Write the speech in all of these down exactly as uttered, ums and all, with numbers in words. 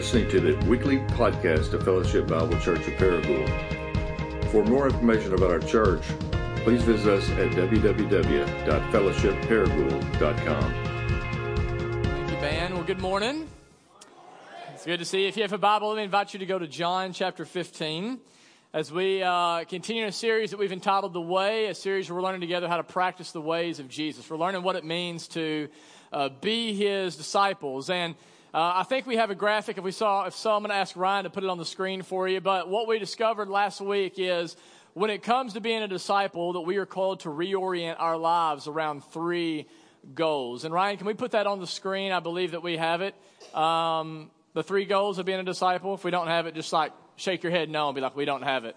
listening to the weekly podcast of Fellowship Bible Church of Paragool. For more information about our church, please visit us at w w w dot fellowship paragool dot com. Thank you, Ben. Well, good morning. It's good to see you. If you have a Bible, let me invite you to go to John chapter fifteen. As we uh, continue a series that we've entitled The Way, a series where we're learning together how to practice the ways of Jesus. We're learning what it means to uh, be his disciples. And uh, I think we have a graphic. If we saw, if so, I'm going to ask Ryan to put it on the screen for you. But what we discovered last week is when it comes to being a disciple, that we are called to reorient our lives around three goals. And Ryan, can we put that on the screen? I believe that we have it. Um, the three goals of being a disciple. If we don't have it, just like shake your head no and be like, we don't have it.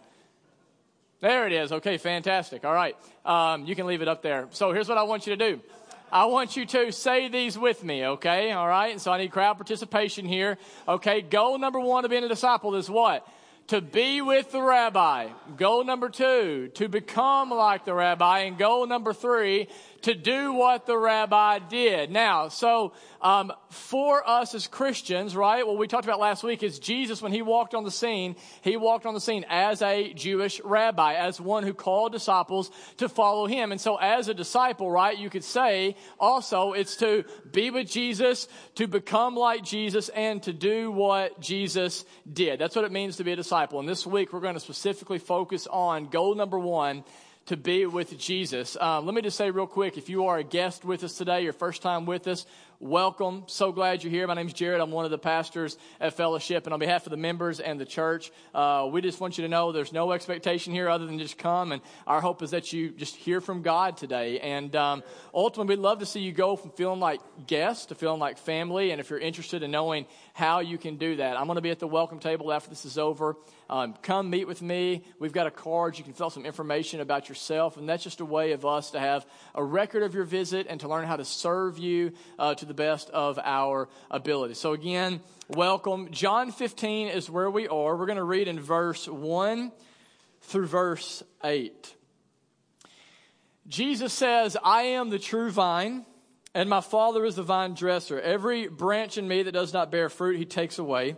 There it is. Okay, fantastic. All right. Um, you can leave it up there. So here's what I want you to do. I want you to say these with me, okay? All right? And so I need crowd participation here. Okay, goal number one of being a disciple is what? To be with the rabbi. Goal number two, to become like the rabbi. And goal number three, to do what the rabbi did. Now, so um, for us as Christians, right, what we talked about last week is Jesus, when he walked on the scene, he walked on the scene as a Jewish rabbi, as one who called disciples to follow him. And so as a disciple, right, you could say also it's to be with Jesus, to become like Jesus, and to do what Jesus did. That's what it means to be a disciple. And this week, we're going to specifically focus on goal number one, to be with Jesus. Uh, let me just say real quick, if you are a guest with us today, your first time with us, welcome. So glad you're here. My name's Jared. I'm one of the pastors at Fellowship. And on behalf of the members and the church, uh, we just want you to know there's no expectation here other than just come. And our hope is that you just hear from God today. And um, ultimately, we'd love to see you go from feeling like guests to feeling like family. And if you're interested in knowing how you can do that, I'm going to be at the welcome table after this is over. Um, come meet with me. We've got a card. You can fill out some information about yourself. And that's just a way of us to have a record of your visit and to learn how to serve you uh, to to the best of our ability. So again, welcome. John fifteen is where we are. We're going to read in verse one through verse eight. Jesus says, I am the true vine, and my Father is the vine dresser. Every branch in me that does not bear fruit, he takes away.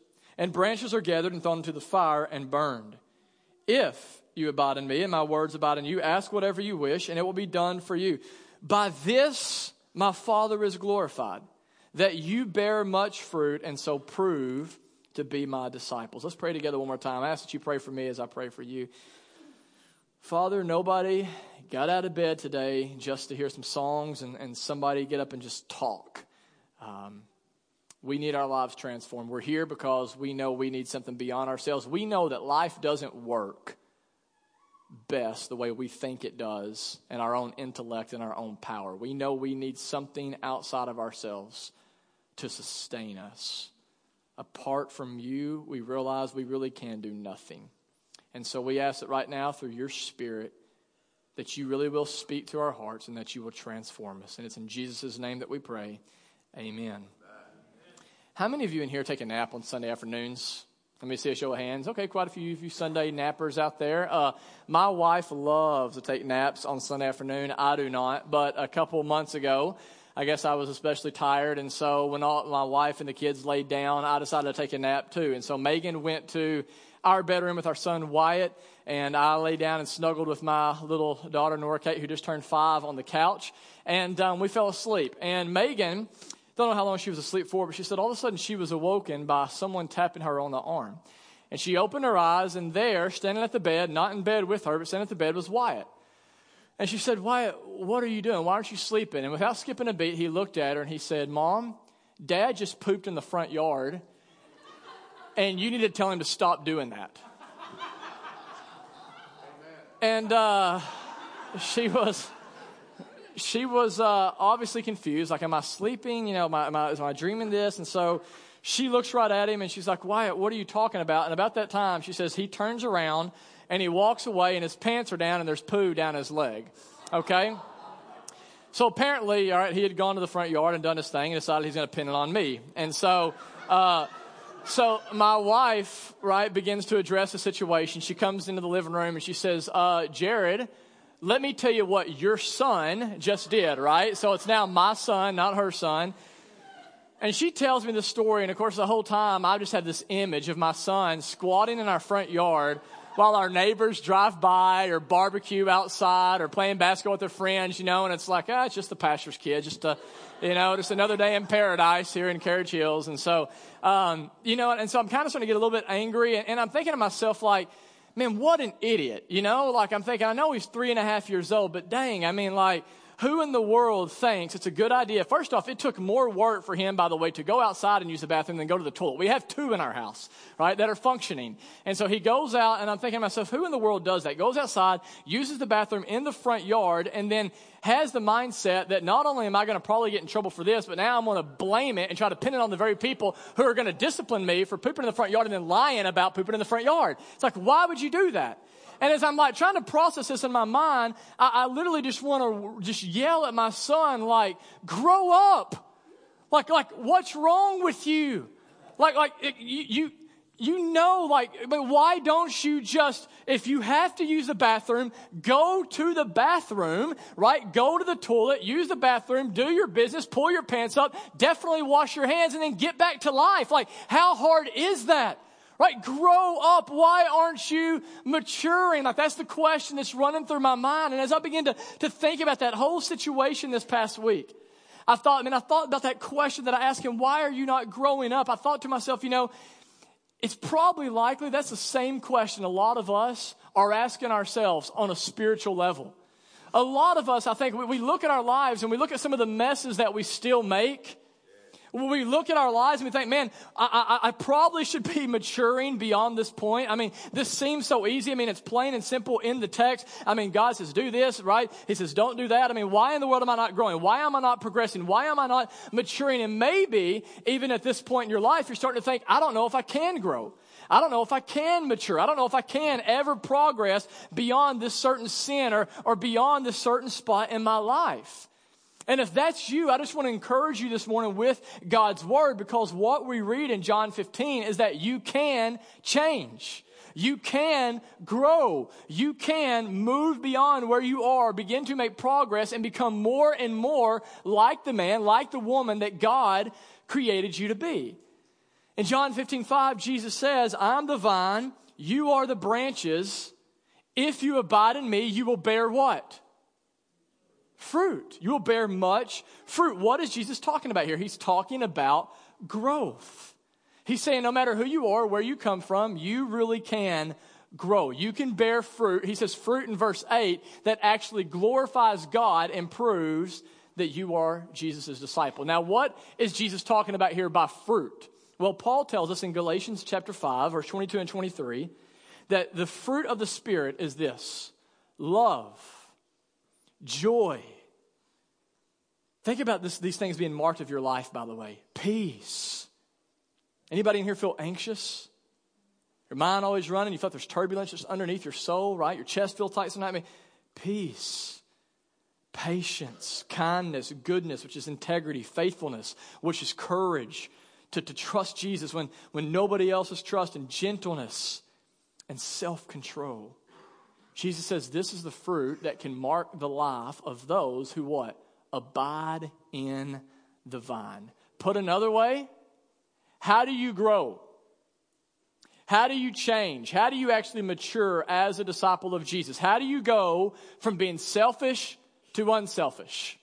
and branches are gathered and thrown into the fire and burned. If you abide in me, and my words abide in you, ask whatever you wish, and it will be done for you. By this my Father is glorified, that you bear much fruit, and so prove to be my disciples. Let's pray together one more time. I ask that you pray for me as I pray for you. Father, nobody got out of bed today just to hear some songs and, and somebody get up and just talk. Um, we need our lives transformed. We're here because we know we need something beyond ourselves. We know that life doesn't work best the way we think it does in our own intellect and our own power. We know we need something outside of ourselves to sustain us. Apart from you, we realize we really can do nothing. And so we ask that right now through your Spirit that you really will speak to our hearts and that you will transform us. And it's in Jesus' name that we pray. Amen. How many of you in here take a nap on Sunday afternoons? Let me see a show of hands. Okay, quite a few of you Sunday nappers out there. Uh, my wife loves to take naps on Sunday afternoon. I do not. But a couple months ago, I guess I was especially tired. And so when all, my wife and the kids laid down, I decided to take a nap too. And so Megan went to our bedroom with our son Wyatt. And I lay down and snuggled with my little daughter, Nora Kate, who just turned five, on the couch. And um, we fell asleep. And Megan, don't know how long she was asleep for, but she said all of a sudden she was awoken by someone tapping her on the arm. And she opened her eyes, and there, standing at the bed, not in bed with her, but standing at the bed, was Wyatt. And she said, Wyatt, what are you doing? Why aren't you sleeping? And without skipping a beat, he looked at her and he said, Mom, Dad just pooped in the front yard, and you need to tell him to stop doing that. Amen. And uh, she was... She was uh, obviously confused, like, am I sleeping? You know, am I, am I, am I dreaming this? And so She looks right at him and she's like, Wyatt, what are you talking about? And about that time, she says, he turns around and he walks away and his pants are down and there's poo down his leg. Okay? So apparently, all right, he had gone to the front yard and done his thing and decided he's going to pin it on me. And so, uh, so my wife, right, begins to address the situation. She comes into the living room and she says, uh, Jared, let me tell you what your son just did, right? So it's now my son, not her son. And she tells me this story. And of course, the whole time I've just had this image of my son squatting in our front yard while our neighbors drive by or barbecue outside or playing basketball with their friends, you know, and it's like, ah, it's just the pastor's kid, just, uh, you know, just another day in paradise here in Carriage Hills. And so, um, you know, and so I'm kind of starting to get a little bit angry, and, and I'm thinking to myself, like, man, what an idiot, you know? Like, I'm thinking, I know he's three and a half years old, but dang, I mean, like, who in the world thinks it's a good idea? First off, it took more work for him, by the way, to go outside and use the bathroom than go to the toilet. We have two in our house, right, that are functioning. And so he goes out, and I'm thinking to myself, who in the world does that? Goes outside, uses the bathroom in the front yard, and then has the mindset that not only am I going to probably get in trouble for this, but now I'm going to blame it and try to pin it on the very people who are going to discipline me for pooping in the front yard and then lying about pooping in the front yard. It's like, why would you do that? And as I'm like trying to process this in my mind, I, I literally just want to just yell at my son, like, grow up. Like, like, what's wrong with you? Like, like it, you, you know, like, but why don't you just, if you have to use the bathroom, go to the bathroom, right? Go to the toilet, use the bathroom, do your business, pull your pants up, definitely wash your hands, and then get back to life. Like, how hard is that? Right? Grow up. Why aren't you maturing? Like, that's the question that's running through my mind. And as I began to, to think about that whole situation this past week, I thought, I mean, I thought about that question that I asked him, why are you not growing up? I thought to myself, you know, it's probably likely that's the same question a lot of us are asking ourselves on a spiritual level. A lot of us, I think, we, we look at our lives and we look at some of the messes that we still make. When we look at our lives and we think, man, I, I, I probably should be maturing beyond this point. I mean, this seems so easy. I mean, it's plain and simple in the text. I mean, God says, do this, right? He says, don't do that. I mean, why in the world am I not growing? Why am I not progressing? Why am I not maturing? And maybe even at this point in your life, you're starting to think, I don't know if I can grow. I don't know if I can mature. I don't know if I can ever progress beyond this certain sin or, or beyond this certain spot in my life. And if that's you, I just want to encourage you this morning with God's word, because what we read in John fifteen is that you can change. You can grow. You can move beyond where you are, begin to make progress, and become more and more like the man, like the woman that God created you to be. In John fifteen five, Jesus says, I'm the vine, you are the branches. If you abide in me, you will bear what? Fruit. You will bear much fruit. What is Jesus talking about here? He's talking about growth. He's saying no matter who you are, where you come from, you really can grow. You can bear fruit. He says fruit in verse eight that actually glorifies God and proves that you are Jesus' disciple. Now, what is Jesus talking about here by fruit? Well, Paul tells us in Galatians chapter five, verse twenty-two and twenty-three, that the fruit of the Spirit is this: love, joy. Think about this, these things being marked of your life, by the way. Peace. Anybody in here feel anxious? Your mind always running. You feel like there's turbulence just underneath your soul, right? Your chest feels tight sometimes. I mean, peace. Patience. Kindness. Goodness, which is integrity. Faithfulness, which is courage. To, to trust Jesus when, when nobody else is trusting. Gentleness and self-control. Jesus says this is the fruit that can mark the life of those who what? Abide in the vine. Put another way, how do you grow? How do you change? How do you actually mature as a disciple of Jesus? How do you go from being selfish to unselfish?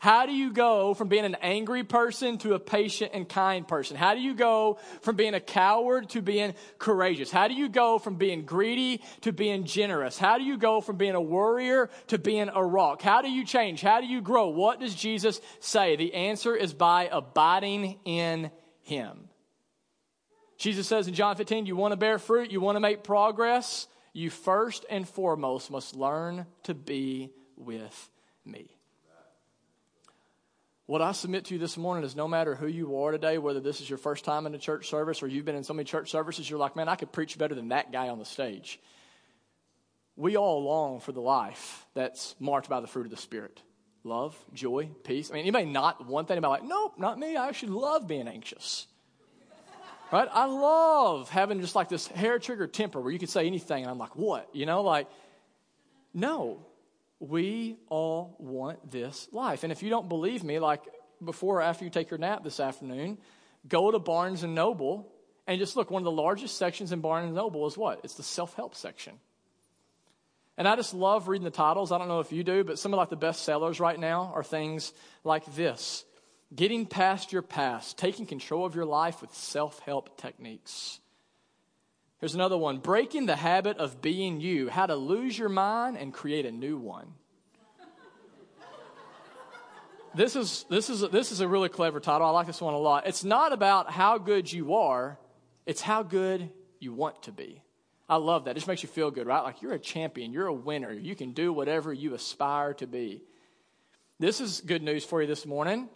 How do you go from being an angry person to a patient and kind person? How do you go from being a coward to being courageous? How do you go from being greedy to being generous? How do you go from being a warrior to being a rock? How do you change? How do you grow? What does Jesus say? The answer is by abiding in him. Jesus says in John fifteen, you want to bear fruit, you want to make progress, you first and foremost must learn to be with me. What I submit to you this morning is no matter who you are today, whether this is your first time in a church service or you've been in so many church services, you're like, man, I could preach better than that guy on the stage. We all long for the life that's marked by the fruit of the Spirit. Love, joy, peace. I mean, anybody not want that? Anybody like, nope, not me. I actually love being anxious. Right? I love having just like this hair trigger temper where you can say anything and I'm like, what? You know, like, no. We all want this life. And if you don't believe me, like before or after you take your nap this afternoon, go to Barnes and Noble and just look. One of the largest sections in Barnes and Noble is what? It's the self-help section. And I just love reading the titles. I don't know if you do, but some of like the best sellers right now are things like this. Getting past your past. Taking control of your life with self-help techniques. Here's another one. Breaking the habit of being you. How to lose your mind and create a new one. This is this is a, this is a really clever title. I like this one a lot. It's not about how good you are. It's how good you want to be. I love that. It just makes you feel good, right? Like you're a champion. You're a winner. You can do whatever you aspire to be. This is good news for you this morning.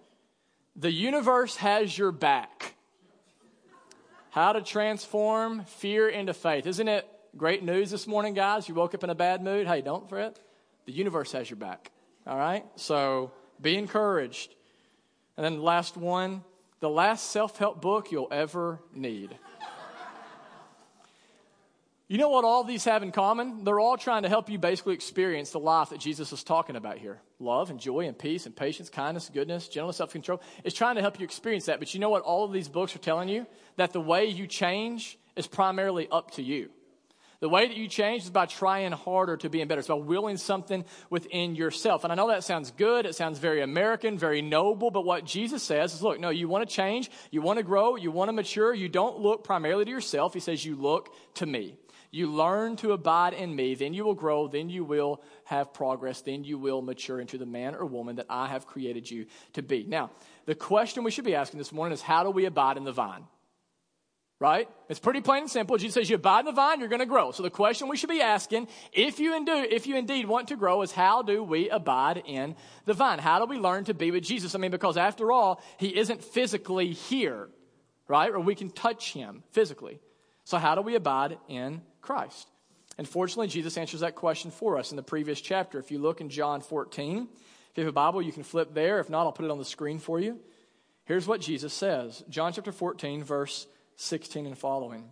The universe has your back. How to transform fear into faith. Isn't it great news this morning, guys? You woke up in a bad mood. Hey, don't fret. The universe has your back. All right? So be encouraged. And then the last one, the last self-help book you'll ever need. You know what all these have in common? They're all trying to help you basically experience the life that Jesus is talking about here. Love and joy and peace and patience, kindness, goodness, gentleness, self-control. It's trying to help you experience that. But you know what all of these books are telling you? That the way you change is primarily up to you. The way that you change is by trying harder to be better. It's by willing something within yourself. And I know that sounds good. It sounds very American, very noble. But what Jesus says is, look, no, you want to change. You want to grow. You want to mature. You don't look primarily to yourself. He says, you look to me. You learn to abide in me, then you will grow, then you will have progress, then you will mature into the man or woman that I have created you to be. Now, the question we should be asking this morning is, how do we abide in the vine? Right? It's pretty plain and simple. Jesus says, you abide in the vine, you're going to grow. So the question we should be asking, if you, indeed, if you indeed want to grow, is how do we abide in the vine? How do we learn to be with Jesus? I mean, because after all, he isn't physically here, right? Or we can touch him physically. So how do we abide in Christ? And fortunately, Jesus answers that question for us in the previous chapter. If you look in John fourteen, if you have a Bible, you can flip there. If not, I'll put it on the screen for you. Here's what Jesus says. John chapter fourteen, verse sixteen and following.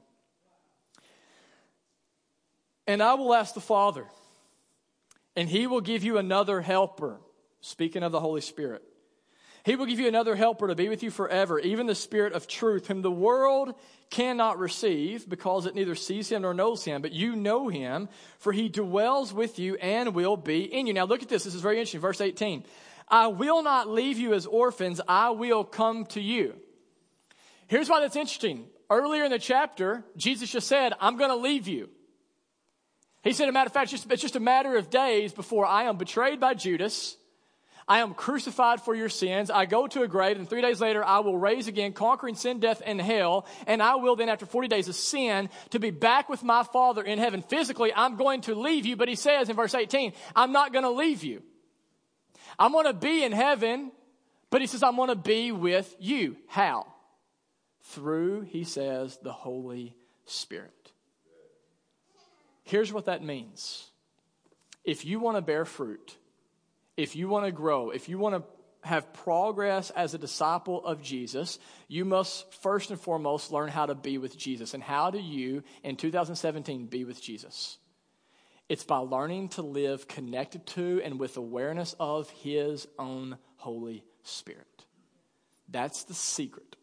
And I will ask the Father, and he will give you another helper. Speaking of the Holy Spirit. He will give you another helper to be with you forever, even the Spirit of truth, whom the world cannot receive because it neither sees him nor knows him. But you know him, for he dwells with you and will be in you. Now look at this. This is very interesting. Verse eighteen. I will not leave you as orphans. I will come to you. Here's why that's interesting. Earlier in the chapter, Jesus just said, I'm going to leave you. He said, as a matter of fact, it's just a matter of days before I am betrayed by Judas. I am crucified for your sins. I go to a grave, and three days later I will raise again, conquering sin, death, and hell. And I will then, after forty days of sin, to be back with my Father in heaven. Physically, I'm going to leave you. But he says in verse eighteen, I'm not going to leave you. I'm going to be in heaven, but he says, I'm going to be with you. How? Through, he says, the Holy Spirit. Here's what that means. If you want to bear fruit, if you want to grow, if you want to have progress as a disciple of Jesus, you must first and foremost learn how to be with Jesus. And how do you, in two thousand seventeen, be with Jesus? It's by learning to live connected to and with awareness of his own Holy Spirit. That's the secret.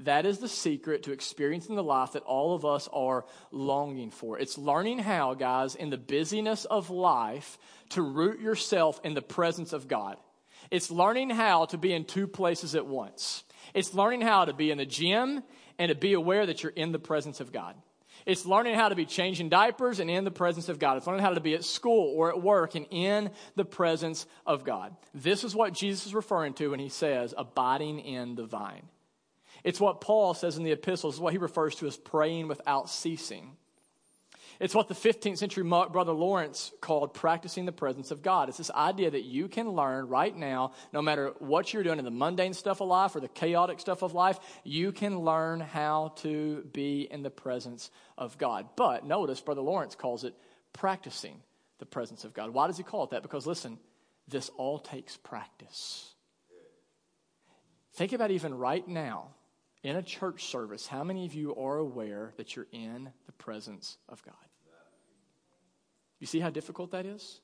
That is the secret to experiencing the life that all of us are longing for. It's learning how, guys, in the busyness of life, to root yourself in the presence of God. It's learning how to be in two places at once. It's learning how to be in the gym and to be aware that you're in the presence of God. It's learning how to be changing diapers and in the presence of God. It's learning how to be at school or at work and in the presence of God. This is what Jesus is referring to when he says, abiding in the vine. It's what Paul says in the epistles, what he refers to as praying without ceasing. It's what the fifteenth century Brother Lawrence called practicing the presence of God. It's this idea that you can learn right now, no matter what you're doing in the mundane stuff of life or the chaotic stuff of life, you can learn how to be in the presence of God. But notice Brother Lawrence calls it practicing the presence of God. Why does he call it that? Because listen, this all takes practice. Think about even right now, in a church service, how many of you are aware that you're in the presence of God? You see how difficult that is?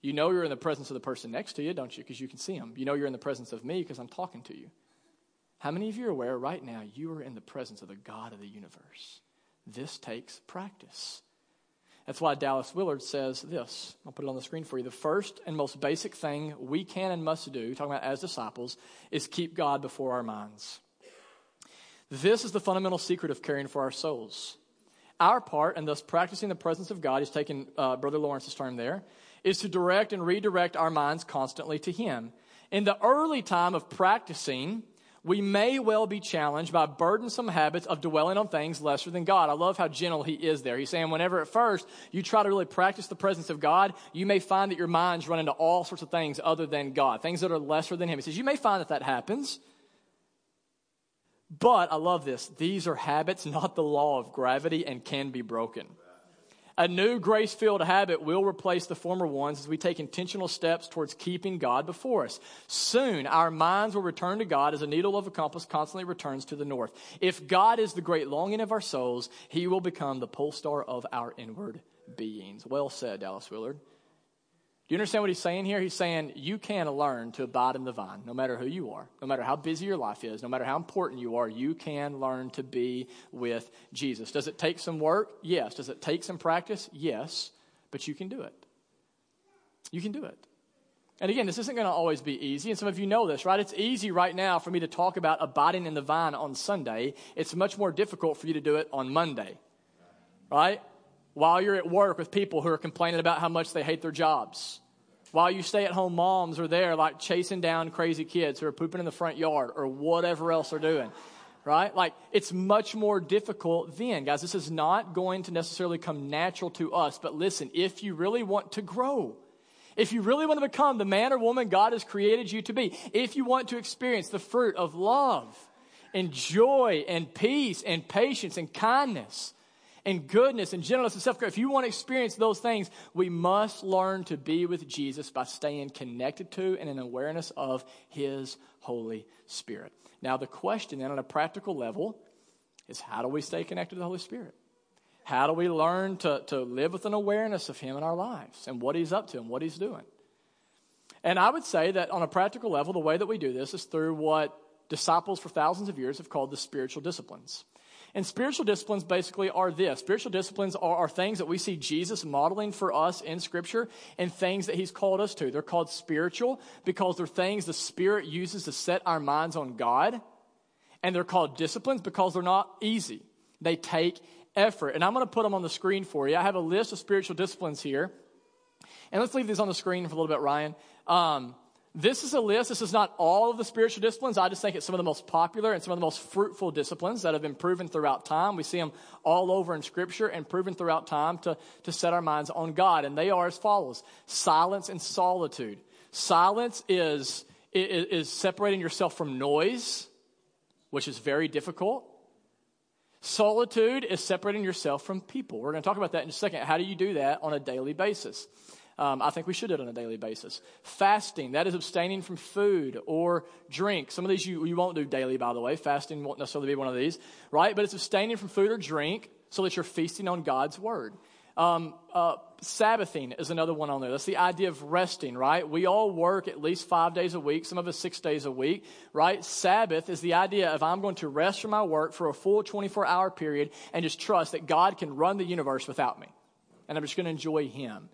You know you're in the presence of the person next to you, don't you? Because you can see them. You know you're in the presence of me because I'm talking to you. How many of you are aware right now you are in the presence of the God of the universe? This takes practice. That's why Dallas Willard says this. I'll put it on the screen for you. The first and most basic thing we can and must do, talking about as disciples, is keep God before our minds. This is the fundamental secret of caring for our souls. Our part, and thus practicing the presence of God, is taking uh, Brother Lawrence's term there, is to direct and redirect our minds constantly to Him. In the early time of practicing, we may well be challenged by burdensome habits of dwelling on things lesser than God. I love how gentle he is there. He's saying whenever at first you try to really practice the presence of God, you may find that your minds run into all sorts of things other than God, things that are lesser than Him. He says you may find that that happens. But I love this. These are habits, not the law of gravity, and can be broken. A new grace-filled habit will replace the former ones as we take intentional steps towards keeping God before us. Soon, our minds will return to God as a needle of a compass constantly returns to the north. If God is the great longing of our souls, He will become the pole star of our inward beings. Well said, Dallas Willard. Do you understand what he's saying here? He's saying you can learn to abide in the vine, no matter who you are, no matter how busy your life is, no matter how important you are, you can learn to be with Jesus. Does it take some work? Yes. Does it take some practice? Yes. But you can do it. You can do it. And again, this isn't going to always be easy. And some of you know this, right? It's easy right now for me to talk about abiding in the vine on Sunday. It's much more difficult for you to do it on Monday, right? While you're at work with people who are complaining about how much they hate their jobs. While you stay-at-home moms are there like chasing down crazy kids who are pooping in the front yard or whatever else they're doing, right? Like, it's much more difficult then. Guys, this is not going to necessarily come natural to us. But listen, if you really want to grow, if you really want to become the man or woman God has created you to be, if you want to experience the fruit of love and joy and peace and patience and kindness and goodness and gentleness and self-care, if you want to experience those things, we must learn to be with Jesus by staying connected to and in awareness of His Holy Spirit. Now, the question then on a practical level is, how do we stay connected to the Holy Spirit? How do we learn to, to live with an awareness of Him in our lives and what He's up to and what He's doing? And I would say that on a practical level, the way that we do this is through what disciples for thousands of years have called the spiritual disciplines. And spiritual disciplines basically are this. Spiritual disciplines are, are things that we see Jesus modeling for us in Scripture and things that He's called us to. They're called spiritual because they're things the Spirit uses to set our minds on God. And they're called disciplines because they're not easy. They take effort. And I'm going to put them on the screen for you. I have a list of spiritual disciplines here. And let's leave these on the screen for a little bit, Ryan. Um... This is a list. This is not all of the spiritual disciplines. I just think it's some of the most popular and some of the most fruitful disciplines that have been proven throughout time. We see them all over in Scripture and proven throughout time to, to set our minds on God. And they are as follows: silence and solitude. Silence is, is, is separating yourself from noise, which is very difficult. Solitude is separating yourself from people. We're going to talk about that in a second. How do you do that on a daily basis? Um, I think we should do it on a daily basis. Fasting, that is abstaining from food or drink. Some of these you, you won't do daily, by the way. Fasting won't necessarily be one of these, right? But it's abstaining from food or drink so that you're feasting on God's word. Um, uh, Sabbathing is another one on there. That's the idea of resting, right? We all work at least five days a week, some of us six days a week, right? Sabbath is the idea of I'm going to rest from my work for a full twenty-four hour period and just trust that God can run the universe without me. And I'm just going to enjoy Him.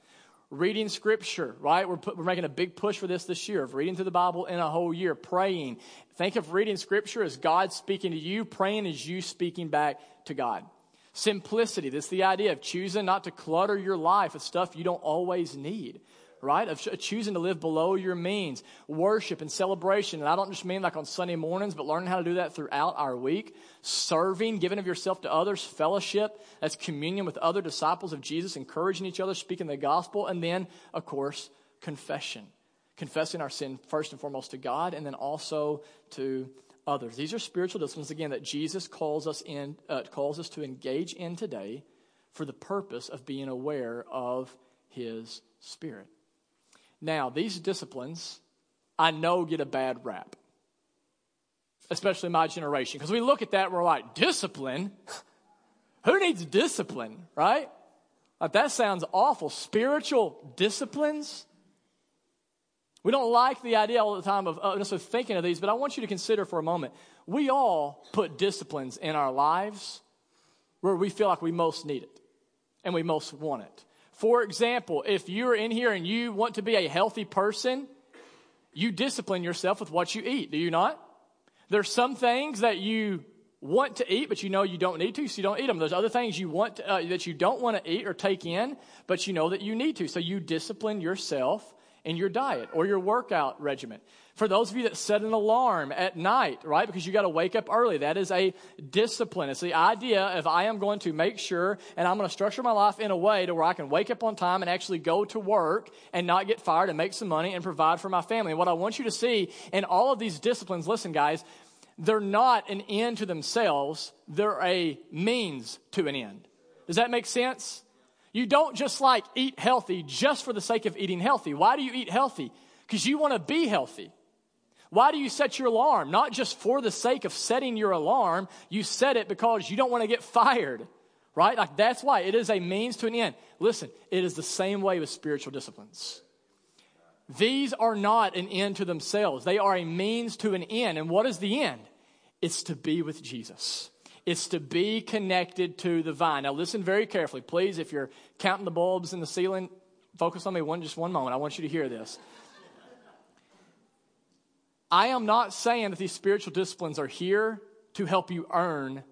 Reading Scripture, right? We're put, we're making a big push for this this year of reading through the Bible in a whole year. Praying. Think of reading Scripture as God speaking to you. Praying as you speaking back to God. Simplicity. This is the idea of choosing not to clutter your life with stuff you don't always need, right? Of choosing to live below your means. Worship and celebration. And I don't just mean like on Sunday mornings, but learning how to do that throughout our week. Serving, giving of yourself to others. Fellowship, that's communion with other disciples of Jesus, encouraging each other, speaking the gospel. And then, of course, confession. Confessing our sin first and foremost to God and then also to others. These are spiritual disciplines, again, that Jesus calls us in, uh, calls us to engage in today for the purpose of being aware of His Spirit. Now, these disciplines, I know, get a bad rap, especially my generation, because we look at that and we're like, discipline? Who needs discipline, right? Like, that sounds awful. Spiritual disciplines? We don't like the idea all the time of uh, necessarily thinking of these, but I want you to consider for a moment, we all put disciplines in our lives where we feel like we most need it and we most want it. For example, if you're in here and you want to be a healthy person, you discipline yourself with what you eat, do you not? There's some things that you want to eat, but you know you don't need to, so you don't eat them. There's other things you want to, uh, that you don't want to eat or take in, but you know that you need to, so you discipline yourself in your diet or your workout regimen. For those of you that set an alarm at night, right, because you got to wake up early, that is a discipline. It's the idea of I am going to make sure and I'm going to structure my life in a way to where I can wake up on time and actually go to work and not get fired and make some money and provide for my family. And what I want you to see in all of these disciplines, listen, guys, they're not an end to themselves. They're a means to an end. Does that make sense? You don't just like eat healthy just for the sake of eating healthy. Why do you eat healthy? Because you want to be healthy. Why do you set your alarm? Not just for the sake of setting your alarm. You set it because you don't want to get fired, right? Like, that's why. It is a means to an end. Listen, it is the same way with spiritual disciplines. These are not an end to themselves. They are a means to an end. And what is the end? It's to be with Jesus. It's to be connected to the vine. Now, listen very carefully. Please, if you're counting the bulbs in the ceiling, focus on me one just one moment. I want you to hear this. I am not saying that these spiritual disciplines are here to help you earn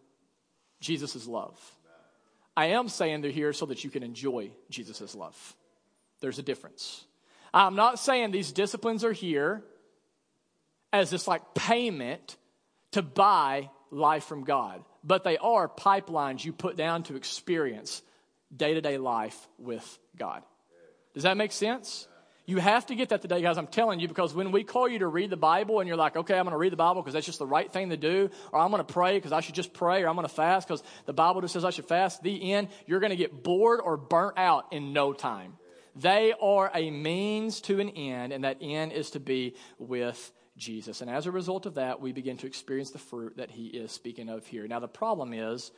Jesus' love. I am saying they're here so that you can enjoy Jesus' love. There's a difference. I'm not saying these disciplines are here as this like payment to buy life from God. But they are pipelines you put down to experience day-to-day life with God. Does that make sense? You have to get that today, guys. I'm telling you, because when we call you to read the Bible and you're like, okay, I'm going to read the Bible because that's just the right thing to do, or I'm going to pray because I should just pray, or I'm going to fast because the Bible just says I should fast, the end, you're going to get bored or burnt out in no time. They are a means to an end, and that end is to be with Jesus. And as a result of that, we begin to experience the fruit that he is speaking of here. Now, the problem is,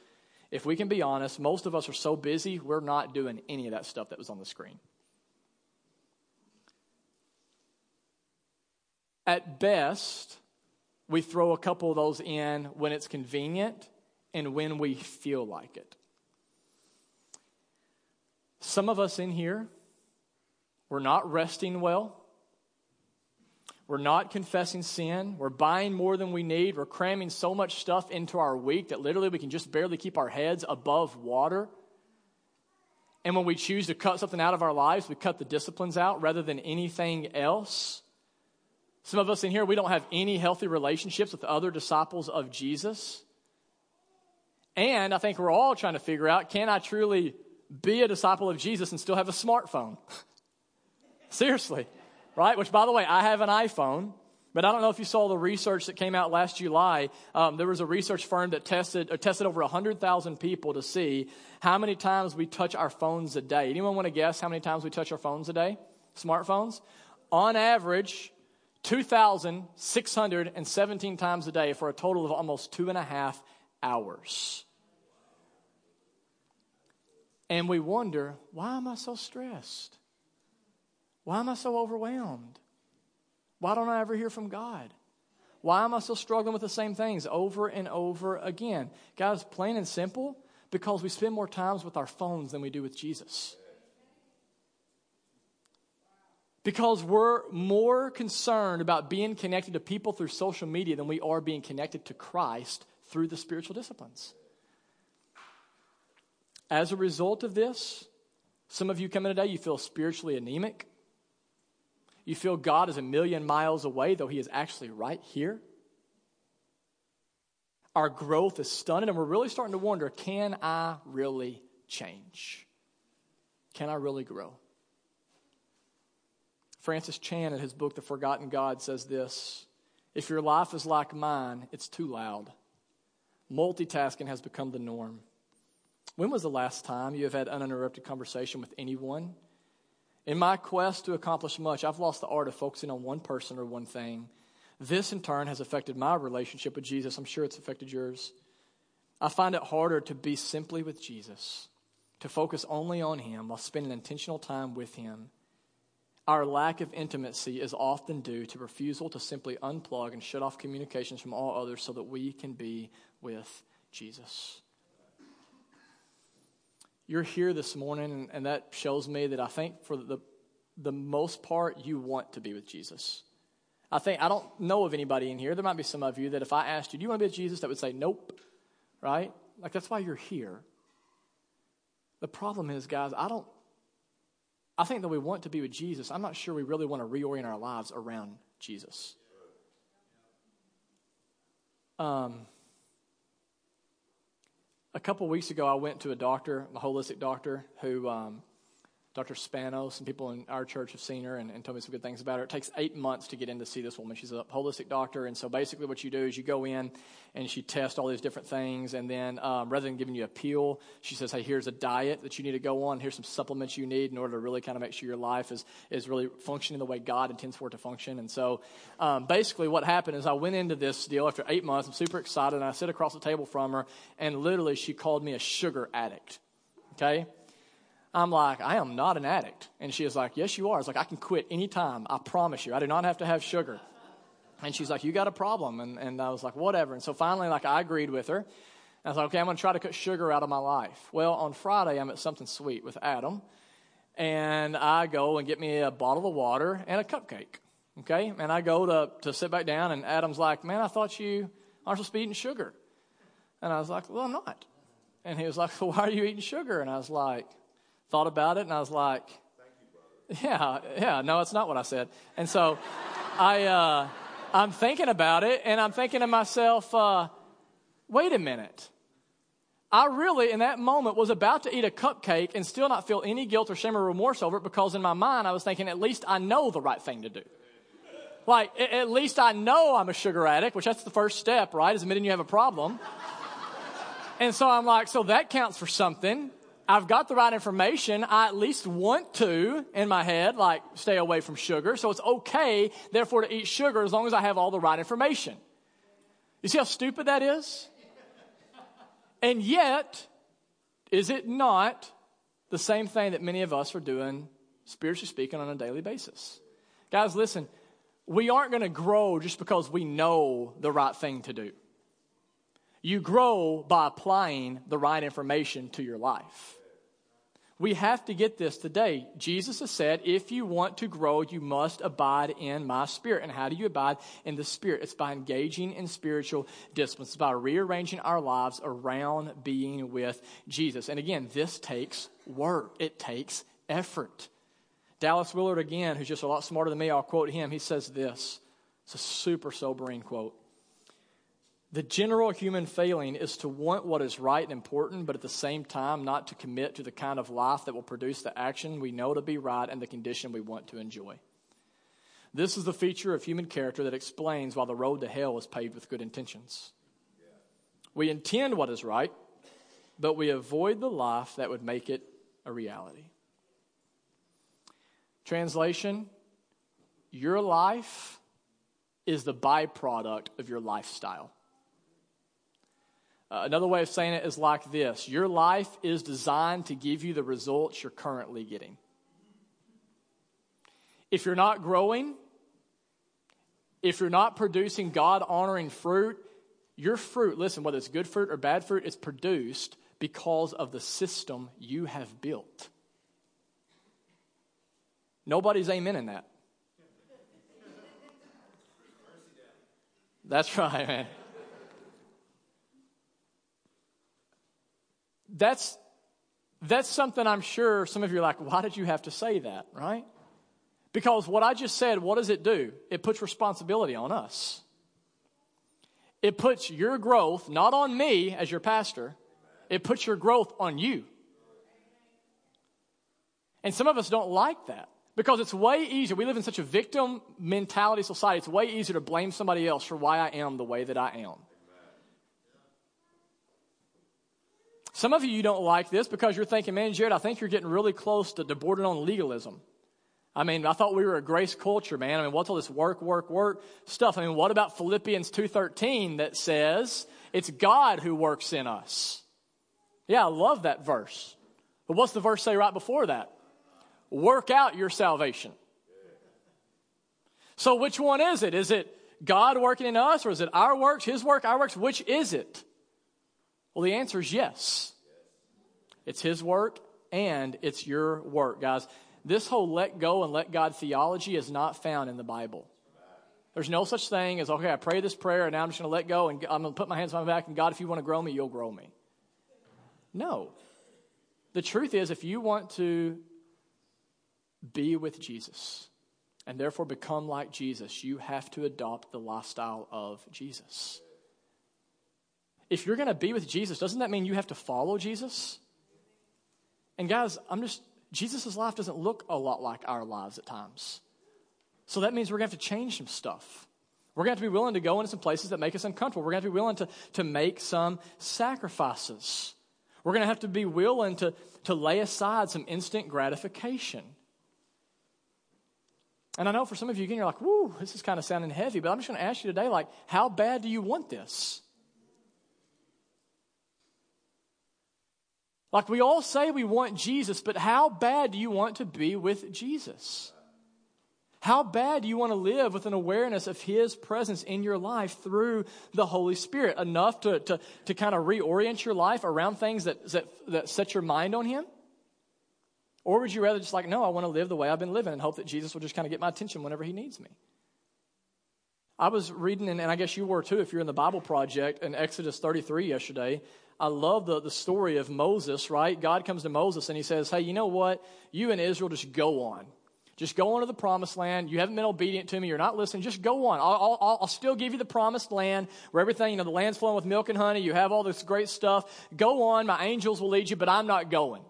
if we can be honest, most of us are so busy, we're not doing any of that stuff that was on the screen. At best, we throw a couple of those in when it's convenient and when we feel like it. Some of us in here, we're not resting well. We're not confessing sin. We're buying more than we need. We're cramming so much stuff into our week that literally we can just barely keep our heads above water. And when we choose to cut something out of our lives, we cut the disciplines out rather than anything else. Some of us in here, we don't have any healthy relationships with other disciples of Jesus. And I think we're all trying to figure out, can I truly be a disciple of Jesus and still have a smartphone? Seriously. Right? Which, by the way, I have an iPhone, but I don't know if you saw the research that came out last July. Um, there was a research firm that tested tested over one hundred thousand people to see how many times we touch our phones a day. Anyone want to guess how many times we touch our phones a day? Smartphones? On average, two thousand six hundred seventeen times a day for a total of almost two and a half hours. And we wonder, why am I so stressed? Why am I so overwhelmed? Why don't I ever hear from God? Why am I still struggling with the same things over and over again? Guys, plain and simple, because we spend more times with our phones than we do with Jesus. Because we're more concerned about being connected to people through social media than we are being connected to Christ through the spiritual disciplines. As a result of this, some of you come in today, you feel spiritually anemic. You feel God is a million miles away, though he is actually right here. Our growth is stunning, and we're really starting to wonder, can I really change? Can I really grow? Francis Chan, in his book, The Forgotten God, says this: if your life is like mine, it's too loud. Multitasking has become the norm. When was the last time you have had uninterrupted conversation with anyone? In my quest to accomplish much, I've lost the art of focusing on one person or one thing. This, in turn, has affected my relationship with Jesus. I'm sure it's affected yours. I find it harder to be simply with Jesus, to focus only on him while spending intentional time with him. Our lack of intimacy is often due to refusal to simply unplug and shut off communications from all others so that we can be with Jesus. You're here this morning, and that shows me that I think for the, the most part, you want to be with Jesus. I think, I don't know of anybody in here, there might be some of you, that if I asked you, do you want to be with Jesus, that would say, nope, right? Like, that's why you're here. The problem is, guys, I don't, I think that we want to be with Jesus. I'm not sure we really want to reorient our lives around Jesus. Um, a couple weeks ago, I went to a doctor, a holistic doctor, who, um, Doctor Spano, some people in our church have seen her and, and told me some good things about her. It takes eight months to get in to see this woman. She's a holistic doctor, and so basically what you do is you go in and she tests all these different things, and then um, rather than giving you a pill, she says, hey, here's a diet that you need to go on. Here's some supplements you need in order to really kind of make sure your life is, is really functioning the way God intends for it to function. And so um, basically what happened is I went into this deal after eight months. I'm super excited, and I sit across the table from her, and literally she called me a sugar addict, okay? I'm like, I am not an addict. And she is like, yes, you are. It's like, I can quit anytime. I promise you. I do not have to have sugar. And she's like, you got a problem. And, and I was like, whatever. And so finally, like, I agreed with her. I was like, okay, I'm going to try to cut sugar out of my life. Well, on Friday, I'm at Something Sweet with Adam. And I go and get me a bottle of water and a cupcake. Okay? And I go to, to sit back down, and Adam's like, man, I thought you aren't supposed to be eating sugar. And I was like, well, I'm not. And he was like, well, why are you eating sugar? And I was like, thought about it, and I was like, thank you, brother. yeah, yeah, no, it's not what I said. And so I, uh, I'm thinking about it, and I'm thinking to myself, uh, wait a minute. I really, in that moment, was about to eat a cupcake and still not feel any guilt or shame or remorse over it, because in my mind I was thinking, at least I know the right thing to do. Like, at least I know I'm a sugar addict, which that's the first step, right, is admitting you have a problem. And so I'm like, so that counts for something. I've got the right information. I at least want to, in my head, like, stay away from sugar. So it's okay, therefore, to eat sugar as long as I have all the right information. You see how stupid that is? And yet, is it not the same thing that many of us are doing, spiritually speaking, on a daily basis? Guys, listen, we aren't going to grow just because we know the right thing to do. You grow by applying the right information to your life. We have to get this today. Jesus has said, if you want to grow, you must abide in my spirit. And how do you abide in the spirit? It's by engaging in spiritual disciplines. It's by rearranging our lives around being with Jesus. And again, this takes work. It takes effort. Dallas Willard, again, who's just a lot smarter than me, I'll quote him. He says this. It's a super sobering quote. The general human failing is to want what is right and important, but at the same time not to commit to the kind of life that will produce the action we know to be right and the condition we want to enjoy. This is the feature of human character that explains why the road to hell is paved with good intentions. We intend what is right, but we avoid the life that would make it a reality. Translation: your life is the byproduct of your lifestyle. Uh, another way of saying it is like this. Your life is designed to give you the results you're currently getting. If you're not growing, if you're not producing God-honoring fruit, your fruit, listen, whether it's good fruit or bad fruit, is produced because of the system you have built. Nobody's amen in that. That's right, man. That's that's something I'm sure some of you are like, why did you have to say that, right? Because what I just said, what does it do? It puts responsibility on us. It puts your growth, not on me as your pastor, it puts your growth on you. And some of us don't like that because it's way easier. We live in such a victim mentality society. It's way easier to blame somebody else for why I am the way that I am. Some of you, you don't like this because you're thinking, man, Jared, I think you're getting really close to, to bordering on legalism. I mean, I thought we were a grace culture, man. I mean, what's all this work, work, work stuff? I mean, what about Philippians two thirteen that says it's God who works in us? Yeah, I love that verse. But what's the verse say right before that? Work out your salvation. So which one is it? Is it God working in us or is it our works, his work, our works? Which is it? Well, the answer is yes. It's his work and it's your work, guys. This whole let go and let God theology is not found in the Bible. There's no such thing as, okay, I pray this prayer and now I'm just going to let go and I'm going to put my hands on my back and God, if you want to grow me, you'll grow me. No. The truth is, if you want to be with Jesus and therefore become like Jesus, you have to adopt the lifestyle of Jesus. If you're going to be with Jesus, doesn't that mean you have to follow Jesus? And guys, I'm just, Jesus' life doesn't look a lot like our lives at times. So that means we're going to have to change some stuff. We're going to have to be willing to go into some places that make us uncomfortable. We're going to have to be willing to, to make some sacrifices. We're going to have to be willing to, to lay aside some instant gratification. And I know for some of you, again, you're like, whoo, this is kind of sounding heavy, but I'm just going to ask you today, like, how bad do you want this? Like we all say we want Jesus, but how bad do you want to be with Jesus? How bad do you want to live with an awareness of his presence in your life through the Holy Spirit? Enough to, to, to kind of reorient your life around things that, that, that set your mind on him? Or would you rather just like, no, I want to live the way I've been living and hope that Jesus will just kind of get my attention whenever he needs me? I was reading, and I guess you were too if you're in the Bible Project, in Exodus thirty-three yesterday. I love the, the story of Moses, right? God comes to Moses and he says, hey, you know what? You and Israel just go on. Just go on to the promised land. You haven't been obedient to me. You're not listening. Just go on. I'll, I'll, I'll still give you the promised land where everything, you know, the land's flowing with milk and honey. You have all this great stuff. Go on. My angels will lead you, but I'm not going.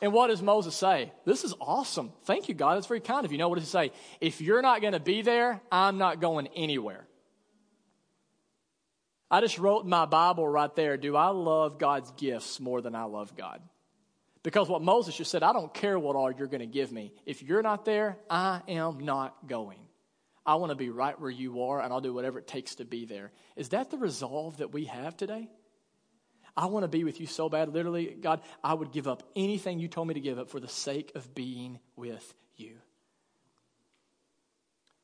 And what does Moses say? This is awesome. Thank you, God. That's very kind of you. You know what does he say? If you're not going to be there, I'm not going anywhere. I just wrote in my Bible right there, do I love God's gifts more than I love God? Because what Moses just said, I don't care what all you're going to give me. If you're not there, I am not going. I want to be right where you are, and I'll do whatever it takes to be there. Is that the resolve that we have today? I want to be with you so bad. Literally, God, I would give up anything you told me to give up for the sake of being with you.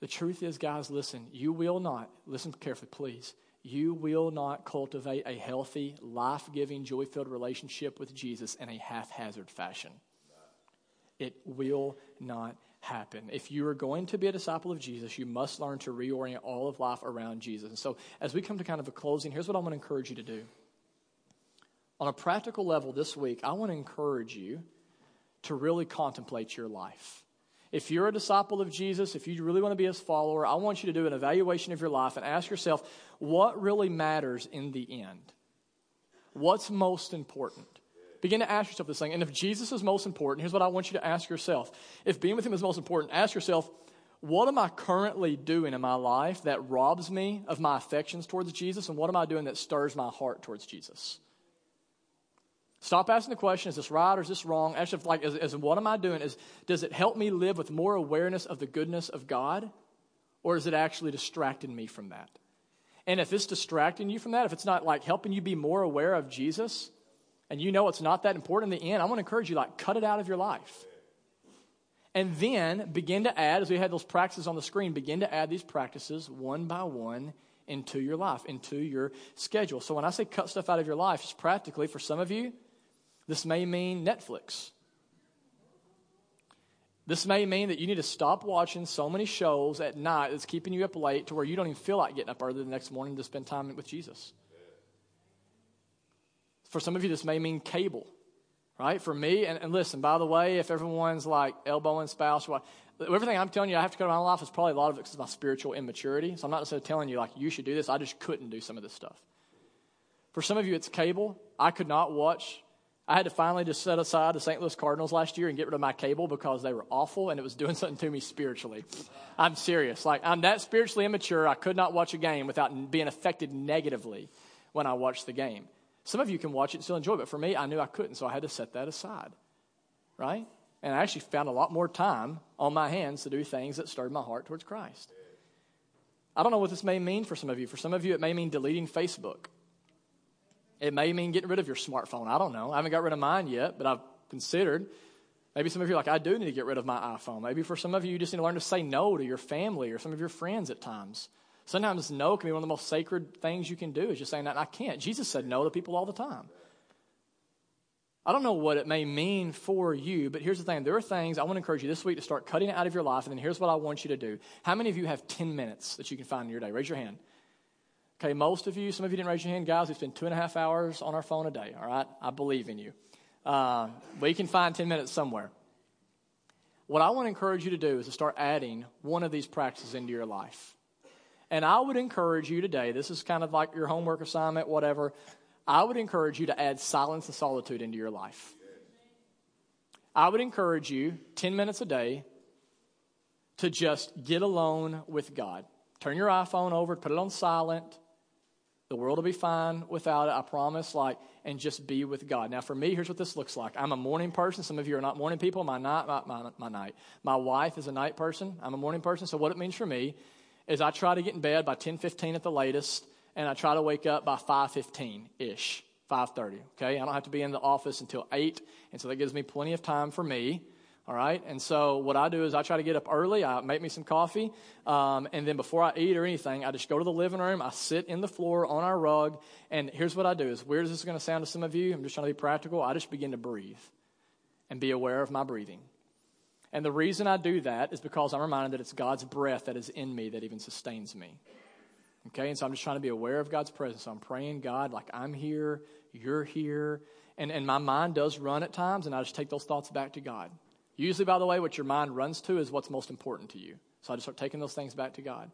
The truth is, guys, listen, you will not, listen carefully, please, you will not cultivate a healthy, life-giving, joy-filled relationship with Jesus in a haphazard fashion. It will not happen. If you are going to be a disciple of Jesus, you must learn to reorient all of life around Jesus. And so as we come to kind of a closing, here's what I want to encourage you to do. On a practical level this week, I want to encourage you to really contemplate your life. If you're a disciple of Jesus, if you really want to be his follower, I want you to do an evaluation of your life and ask yourself, what really matters in the end? What's most important? Begin to ask yourself this thing. And if Jesus is most important, here's what I want you to ask yourself. If being with him is most important, ask yourself, what am I currently doing in my life that robs me of my affections towards Jesus? And what am I doing that stirs my heart towards Jesus? Stop asking the question, is this right or is this wrong? Ask yourself, like, is, is what am I doing? Is, does it help me live with more awareness of the goodness of God? Or is it actually distracting me from that? And if it's distracting you from that, if it's not like helping you be more aware of Jesus, and you know it's not that important in the end, I want to encourage you, like, cut it out of your life. And then begin to add, as we had those practices on the screen, begin to add these practices one by one into your life, into your schedule. So when I say cut stuff out of your life, it's practically, for some of you, this may mean Netflix. This may mean that you need to stop watching so many shows at night that's keeping you up late to where you don't even feel like getting up early the next morning to spend time with Jesus. For some of you, this may mean cable. right? For me, and, and listen, by the way, if everyone's like elbowing spouse, well, everything I'm telling you I have to go to my life is probably a lot of it because of my spiritual immaturity. So I'm not necessarily telling you like you should do this. I just couldn't do some of this stuff. For some of you, it's cable. I could not watch. I had to finally just set aside the Saint Louis Cardinals last year and get rid of my cable because they were awful and it was doing something to me spiritually. I'm serious. Like, I'm that spiritually immature, I could not watch a game without being affected negatively when I watched the game. Some of you can watch it and still enjoy it, but for me, I knew I couldn't, so I had to set that aside, right? And I actually found a lot more time on my hands to do things that stirred my heart towards Christ. I don't know what this may mean for some of you. For some of you, it may mean deleting Facebook. It may mean getting rid of your smartphone. I don't know. I haven't got rid of mine yet, but I've considered. Maybe some of you are like, I do need to get rid of my iPhone. Maybe for some of you, you just need to learn to say no to your family or some of your friends at times. Sometimes no can be one of the most sacred things you can do is just saying, I can't. Jesus said no to people all the time. I don't know what it may mean for you, but here's the thing. There are things I want to encourage you this week to start cutting it out of your life, and then here's what I want you to do. How many of you have ten minutes that you can find in your day? Raise your hand. Okay, most of you, some of you didn't raise your hand. Guys, we spend two and a half hours on our phone a day, all right? I believe in you. Uh, we can find ten minutes somewhere. What I want to encourage you to do is to start adding one of these practices into your life. And I would encourage you today, this is kind of like your homework assignment, whatever. I would encourage you to add silence and solitude into your life. I would encourage you ten minutes a day to just get alone with God. Turn your iPhone over, put it on silent. The world will be fine without it, I promise, like, and just be with God. Now, for me, here's what this looks like. I'm a morning person. Some of you are not morning people. My night, my, my, my night. My wife is a night person. I'm a morning person. So what it means for me is I try to get in bed by ten fifteen at the latest, and I try to wake up by five fifteen-ish, five thirty, okay? I don't have to be in the office until eight, and so that gives me plenty of time for me. All right, and so what I do is I try to get up early. I make me some coffee, um, and then before I eat or anything, I just go to the living room. I sit in the floor on our rug, and here's what I do. As weird as this is going to sound to some of you, I'm just trying to be practical. I just begin to breathe and be aware of my breathing. And the reason I do that is because I'm reminded that it's God's breath that is in me that even sustains me. Okay, and so I'm just trying to be aware of God's presence. So I'm praying, God, like I'm here, you're here, and, and my mind does run at times, and I just take those thoughts back to God. Usually, by the way, what your mind runs to is what's most important to you. So I just start taking those things back to God.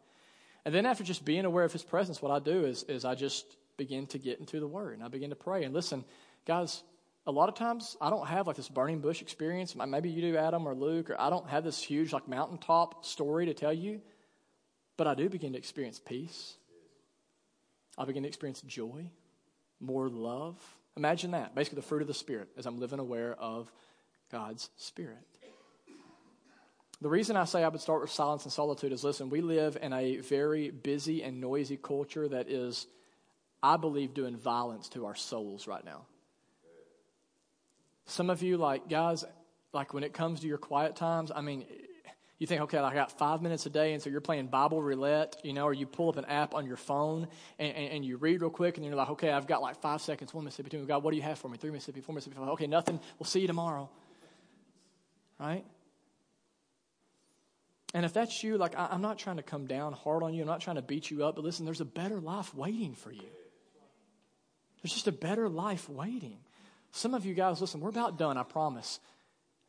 And then after just being aware of his presence, what I do is, is I just begin to get into the word, and I begin to pray. And listen, guys, a lot of times I don't have like this burning bush experience. Maybe you do, Adam or Luke, or I don't have this huge like mountaintop story to tell you, but I do begin to experience peace. I begin to experience joy, more love. Imagine that, basically the fruit of the Spirit as I'm living aware of God's Spirit. The reason I say I would start with silence and solitude is, listen, we live in a very busy and noisy culture that is, I believe, doing violence to our souls right now. Some of you, like, guys, like when it comes to your quiet times, I mean, you think, okay, I got five minutes a day, and so you're playing Bible roulette, you know, or you pull up an app on your phone, and, and, and you read real quick, and you're like, okay, I've got like five seconds, one Mississippi, two, God, what do you have for me? Three Mississippi, four Mississippi, five, okay, nothing, we'll see you tomorrow, right? And if that's you, like, I, I'm not trying to come down hard on you. I'm not trying to beat you up. But listen, there's a better life waiting for you. There's just a better life waiting. Some of you guys, listen, we're about done, I promise.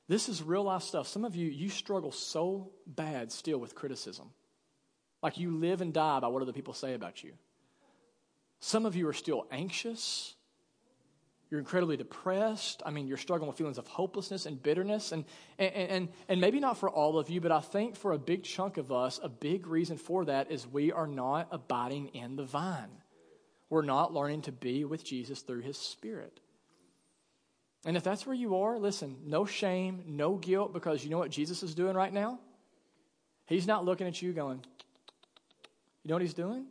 This is real life stuff. Some of you, you struggle so bad still with criticism. Like you live and die by what other people say about you. Some of you are still anxious. You're incredibly depressed. I mean, you're struggling with feelings of hopelessness and bitterness. And, and and and maybe not for all of you, but I think for a big chunk of us, a big reason for that is we are not abiding in the vine. We're not learning to be with Jesus through his Spirit. And if that's where you are, listen, no shame, no guilt, because you know what Jesus is doing right now? He's not looking at you going, you know what he's doing?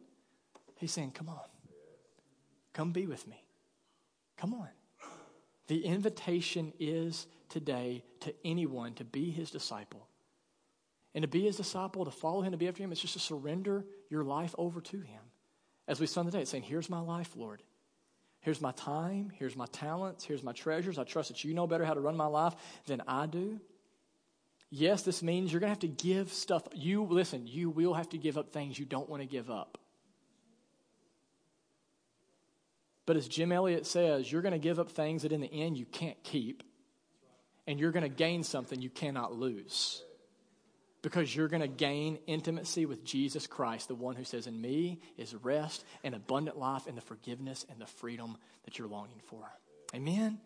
He's saying, come on, come be with me. Come on. The invitation is today to anyone to be his disciple. And to be his disciple, to follow him, to be after him, it's just to surrender your life over to him. As we spend the day, it's saying, here's my life, Lord. Here's my time. Here's my talents. Here's my treasures. I trust that you know better how to run my life than I do. Yes, this means you're going to have to give stuff. You, listen, you will have to give up things you don't want to give up. But as Jim Elliott says, you're going to give up things that in the end you can't keep. and you're going to gain something you cannot lose, because you're going to gain intimacy with Jesus Christ, the one who says, in me is rest and abundant life and the forgiveness and the freedom that you're longing for. Amen?